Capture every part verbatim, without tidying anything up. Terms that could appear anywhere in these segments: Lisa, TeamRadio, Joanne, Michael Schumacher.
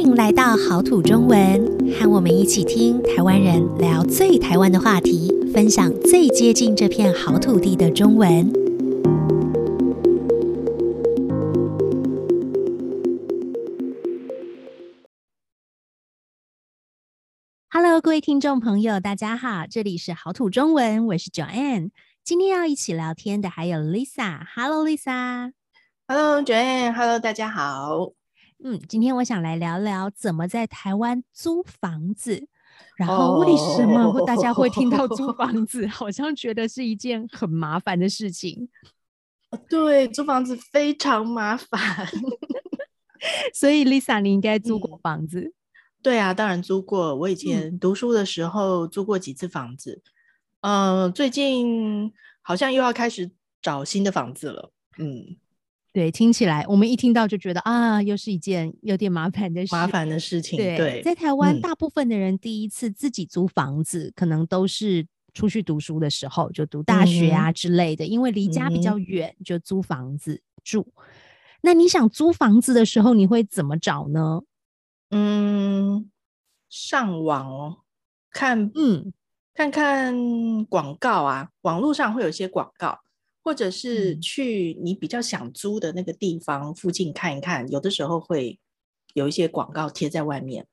迎来到好土中文，和我们一起听台湾人聊最台湾的话题，分享最接近这片好土地的中文。Hello， 各位听众朋友，大家好，这里是好土中文，我是 Joanne。今天要一起聊天的还有 Lisa。Hello Lisa。Hello Joanne。Hello 大家好。嗯，今天我想来聊聊怎么在台湾租房子，然后为什么大家会听到租房子，好像觉得是一件很麻烦的事情。对，租房子非常麻烦。所以 Lisa 你应该租过房子、嗯、对啊，当然租过，我以前读书的时候租过几次房子、嗯呃、最近好像又要开始找新的房子了。嗯，对，听起来我们一听到就觉得啊，又是一件有点麻烦的事麻烦的事情。 对， 对，在台湾、嗯、大部分的人第一次自己租房子可能都是出去读书的时候，就读大学啊之类的、嗯、因为离家比较远、嗯、就租房子住。那你想租房子的时候你会怎么找呢？嗯，上网哦，看嗯看看广告啊，网络上会有些广告，或者是去你比较想租的那个地方附近看一看、嗯、有的时候会有一些广告贴在外面、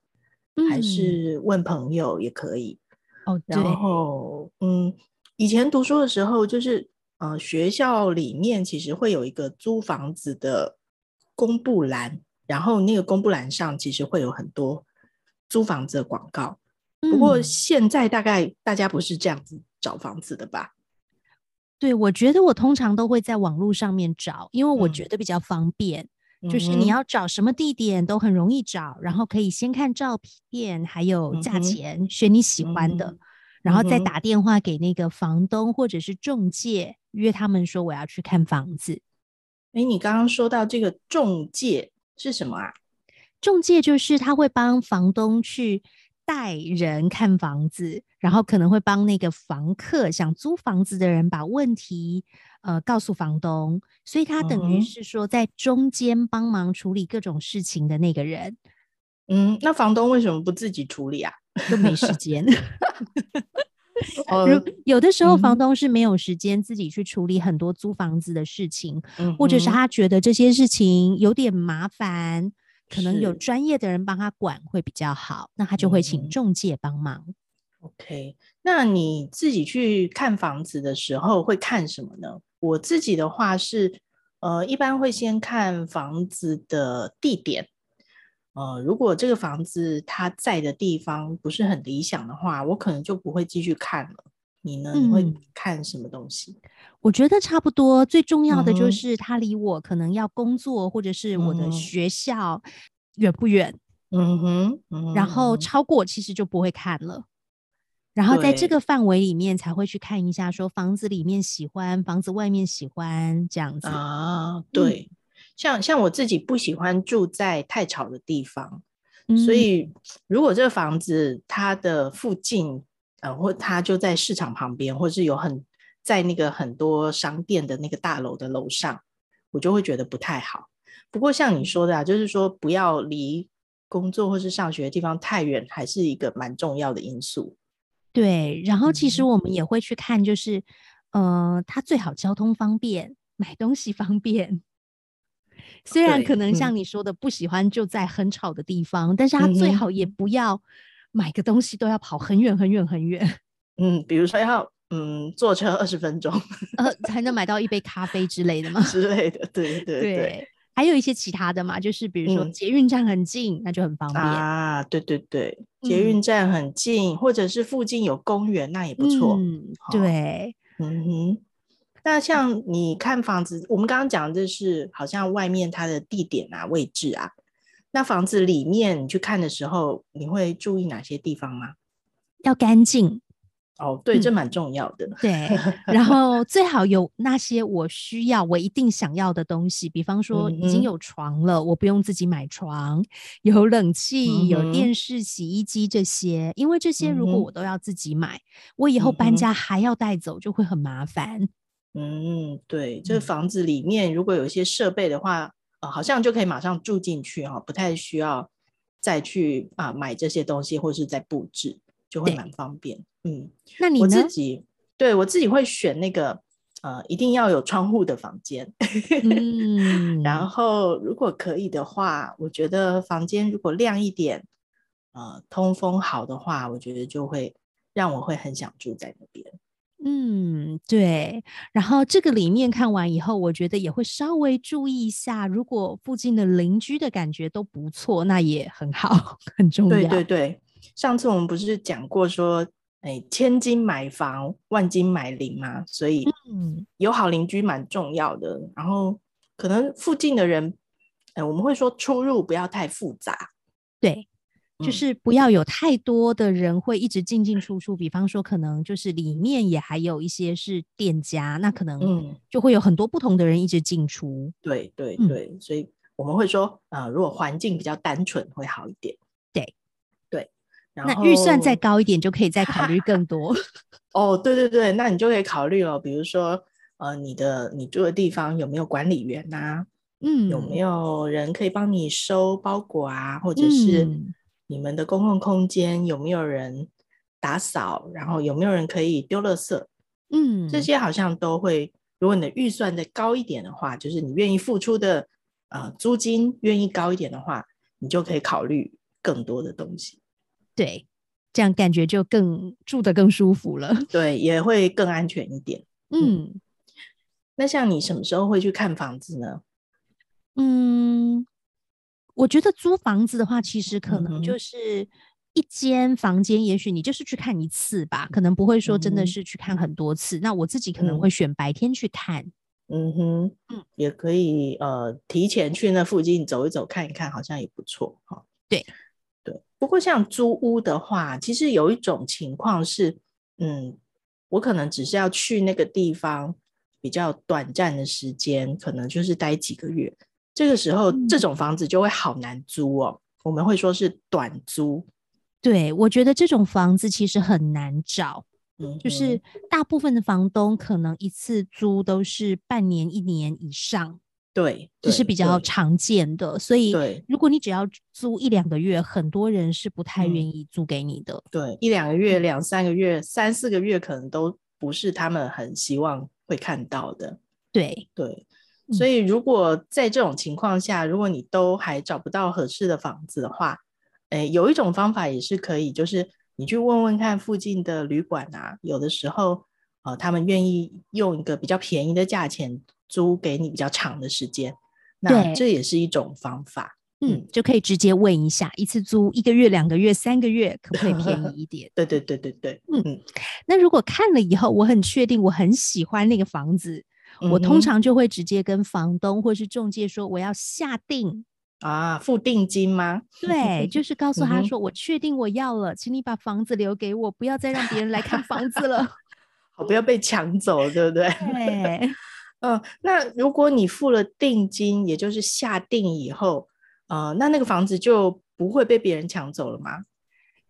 嗯、还是问朋友也可以。哦，对，然后嗯，以前读书的时候就是呃，学校里面其实会有一个租房子的公布栏，然后那个公布栏上其实会有很多租房子的广告、嗯、不过现在大概大家不是这样子找房子的吧？对，我觉得我通常都会在网络上面找，因为我觉得比较方便、嗯、就是你要找什么地点都很容易找，然后可以先看照片还有价钱、嗯、选你喜欢的、嗯、然后再打电话给那个房东或者是仲介，约他们说我要去看房子。诶，你刚刚说到这个仲介是什么啊？仲介就是他会帮房东去带人看房子，然后可能会帮那个房客想租房子的人把问题呃告诉房东，所以他等于是说在中间帮忙处理各种事情的那个人。嗯，那房东为什么不自己处理啊？都没时间。有的时候房东是没有时间自己去处理很多租房子的事情、嗯、或者是他觉得这些事情有点麻烦，可能有专业的人帮他管会比较好，那他就会请仲介帮忙、嗯、OK， 那你自己去看房子的时候会看什么呢？我自己的话是呃，一般会先看房子的地点，呃，如果这个房子它在的地方不是很理想的话，我可能就不会继续看了。你呢？你会看什么东西？嗯、我觉得差不多，最重要的就是它离我可能要工作或者是我的学校远不远。嗯哼，嗯哼，然后超过其实就不会看了。然后在这个范围里面才会去看一下，说房子里面喜欢，房子外面喜欢这样子啊。对，嗯、像像我自己不喜欢住在太吵的地方，嗯、所以如果这个房子它的附近。呃，或他就在市场旁边，或是有很在那个很多商店的那个大楼的楼上，我就会觉得不太好。不过像你说的啊，就是说不要离工作或是上学的地方太远，还是一个蛮重要的因素。对，然后其实我们也会去看，就是、嗯、呃，它最好交通方便，买东西方便。虽然可能像你说的，不喜欢就在很吵的地方，嗯、但是它最好也不要。买个东西都要跑很远很远很远，嗯，比如说要嗯坐车二十分钟、呃，才能买到一杯咖啡之类的嘛，之类的，对对 对， 对，还有一些其他的嘛，就是比如说捷运站很近，嗯、那就很方便啊，对对对，捷运站很近，嗯、或者是附近有公园，那也不错，嗯，哦、对，嗯哼。那像你看房子，我们刚刚讲的就是好像外面它的地点啊、位置啊。那房子里面你去看的时候你会注意哪些地方吗？要干净哦，对、嗯、这蛮重要的，对然后最好有那些我需要我一定想要的东西，比方说已经有床了、嗯、我不用自己买床，有冷气、嗯、有电视、洗衣机这些，因为这些如果我都要自己买、嗯、我以后搬家还要带走就会很麻烦。嗯，对，这房子里面如果有一些设备的话，好像就可以马上住进去，不太需要再去啊、呃、买这些东西，或是再布置，就会蛮方便。嗯，那你呢？我自己对我自己会选那个呃，一定要有窗户的房间。嗯，然后如果可以的话，我觉得房间如果亮一点，呃，通风好的话，我觉得就会让我会很想住在那边。嗯，对。然后这个里面看完以后，我觉得也会稍微注意一下，如果附近的邻居的感觉都不错，那也很好，很重要。对对对，上次我们不是讲过说，哎，千金买房，万金买邻嘛，所以友好邻居蛮重要的。嗯、然后可能附近的人，哎，我们会说出入不要太复杂。对。就是不要有太多的人会一直进进出出，比方说可能就是里面也还有一些是店家，那可能就会有很多不同的人一直进出、嗯、对对对、嗯、所以我们会说、呃、如果环境比较单纯会好一点。对对，然后那预算再高一点就可以再考虑更多。哦，对对对，那你就可以考虑了，比如说、呃、你的你住的地方有没有管理员啊，嗯，有没有人可以帮你收包裹啊，或者是、嗯，你们的公共空间有没有人打扫，然后有没有人可以丢垃圾，嗯，这些好像都会，如果你的预算再高一点的话，就是你愿意付出的、呃、租金愿意高一点的话，你就可以考虑更多的东西。对，这样感觉就更住得更舒服了。对，也会更安全一点。 嗯, 嗯，那像你什么时候会去看房子呢？嗯，我觉得租房子的话，其实可能就是一间房间，也许你就是去看一次吧，可能不会说真的是去看很多次。嗯、那我自己可能会选白天去看。嗯哼，嗯，也可以呃提前去那附近走一走看一看，好像也不错哈、哦。对对，不过像租屋的话，其实有一种情况是，嗯，我可能只是要去那个地方比较短暂的时间，可能就是待几个月。这个时候这种房子就会好难租哦、嗯、我们会说是短租。对，我觉得这种房子其实很难找、嗯、就是大部分的房东可能一次租都是半年一年以上。 对, 对，这是比较常见的，所以如果你只要租一两个月，很多人是不太愿意租给你的。对，一两个月、两三个月、三四个月可能都不是他们很希望会看到的。对对，所以如果在这种情况下，如果你都还找不到合适的房子的话，诶，有一种方法也是可以，就是你去问问看附近的旅馆啊，有的时候、呃、他们愿意用一个比较便宜的价钱租给你比较长的时间，那这也是一种方法。 嗯, 嗯，就可以直接问一下，一次租一个月、两个月、三个月可不可以便宜一点。对对对对对，嗯，那如果看了以后我很确定我很喜欢那个房子，我通常就会直接跟房东或是仲介说我要下定啊，付定金吗？对，就是告诉他说我确定我要了，请你把房子留给我，不要再让别人来看房子了。好，不要被抢走，对不对？对。嗯，那如果你付了定金，也就是下定以后，呃，那那个房子就不会被别人抢走了吗？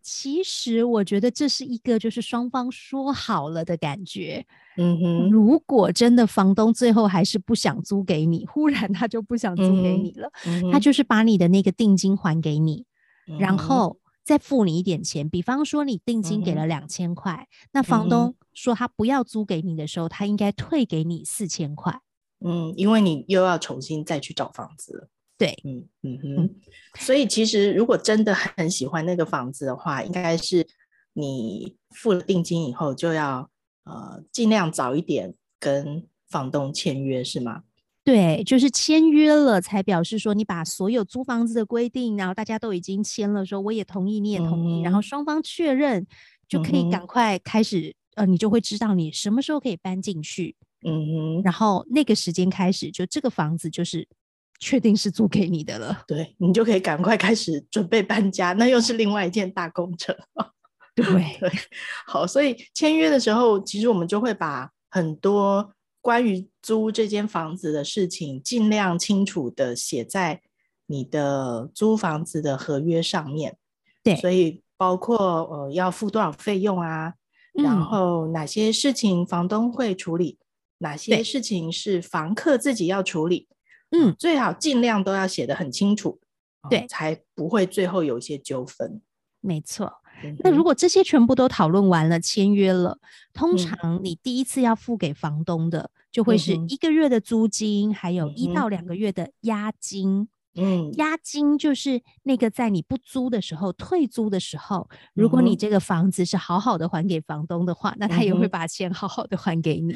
其实我觉得这是一个就是双方说好了的感觉。嗯哼，如果真的房东最后还是不想租给你，忽然他就不想租给你了、嗯、他就是把你的那个定金还给你、嗯、然后再付你一点钱，比方说你定金给了两千块、嗯、那房东说他不要租给你的时候，他应该退给你四千块。嗯，因为你又要重新再去找房子了。对，嗯嗯哼，所以其实如果真的很喜欢那个房子的话，应该是你付了定金以后就要呃尽量早一点跟房东签约，是吗？对，就是签约了才表示说你把所有租房子的规定，然后大家都已经签了，说我也同意你也同意、嗯、然后双方确认就可以赶快开始、嗯、呃你就会知道你什么时候可以搬进去。嗯哼，然后那个时间开始就这个房子就是确定是租给你的了。对，你就可以赶快开始准备搬家，那又是另外一件大工程。对, 对，好，所以签约的时候其实我们就会把很多关于租这间房子的事情尽量清楚的写在你的租房子的合约上面。对，所以包括、呃、要付多少费用啊、嗯、然后哪些事情房东会处理，哪些事情是房客自己要处理。嗯，最好尽量都要写得很清楚、对、哦、才不会最后有一些纠纷。没错。那如果这些全部都讨论完了，签约了，通常你第一次要付给房东的就会是一个月的租金、嗯、还有一到两个月的押金。嗯，押金就是那个在你不租的时候，退租的时候，如果你这个房子是好好的还给房东的话、嗯、那他也会把钱好好的还给你，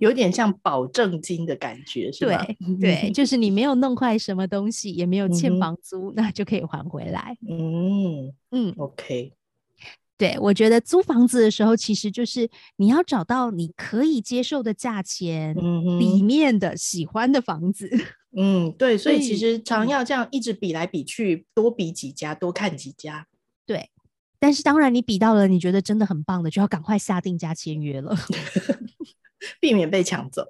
有点像保证金的感觉，是吧？ 对, 对，就是你没有弄坏什么东西，也没有欠房租、嗯、那就可以还回来。嗯嗯 OK。 对，我觉得租房子的时候其实就是你要找到你可以接受的价钱、嗯、里面的喜欢的房子。嗯，对，所以其实常要这样一直比来比去、嗯、多比几家，多看几家。对，但是当然你比到了你觉得真的很棒的，就要赶快下定价签约了避免被抢走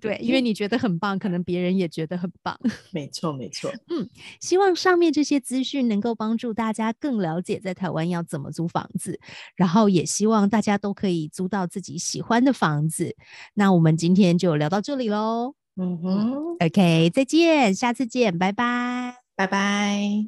对，因为你觉得很棒，可能别人也觉得很棒没错没错。嗯，希望上面这些资讯能够帮助大家更了解在台湾要怎么租房子，然后也希望大家都可以租到自己喜欢的房子。那我们今天就聊到这里咯。嗯哼 ，OK， 再见，下次见，拜拜，拜拜。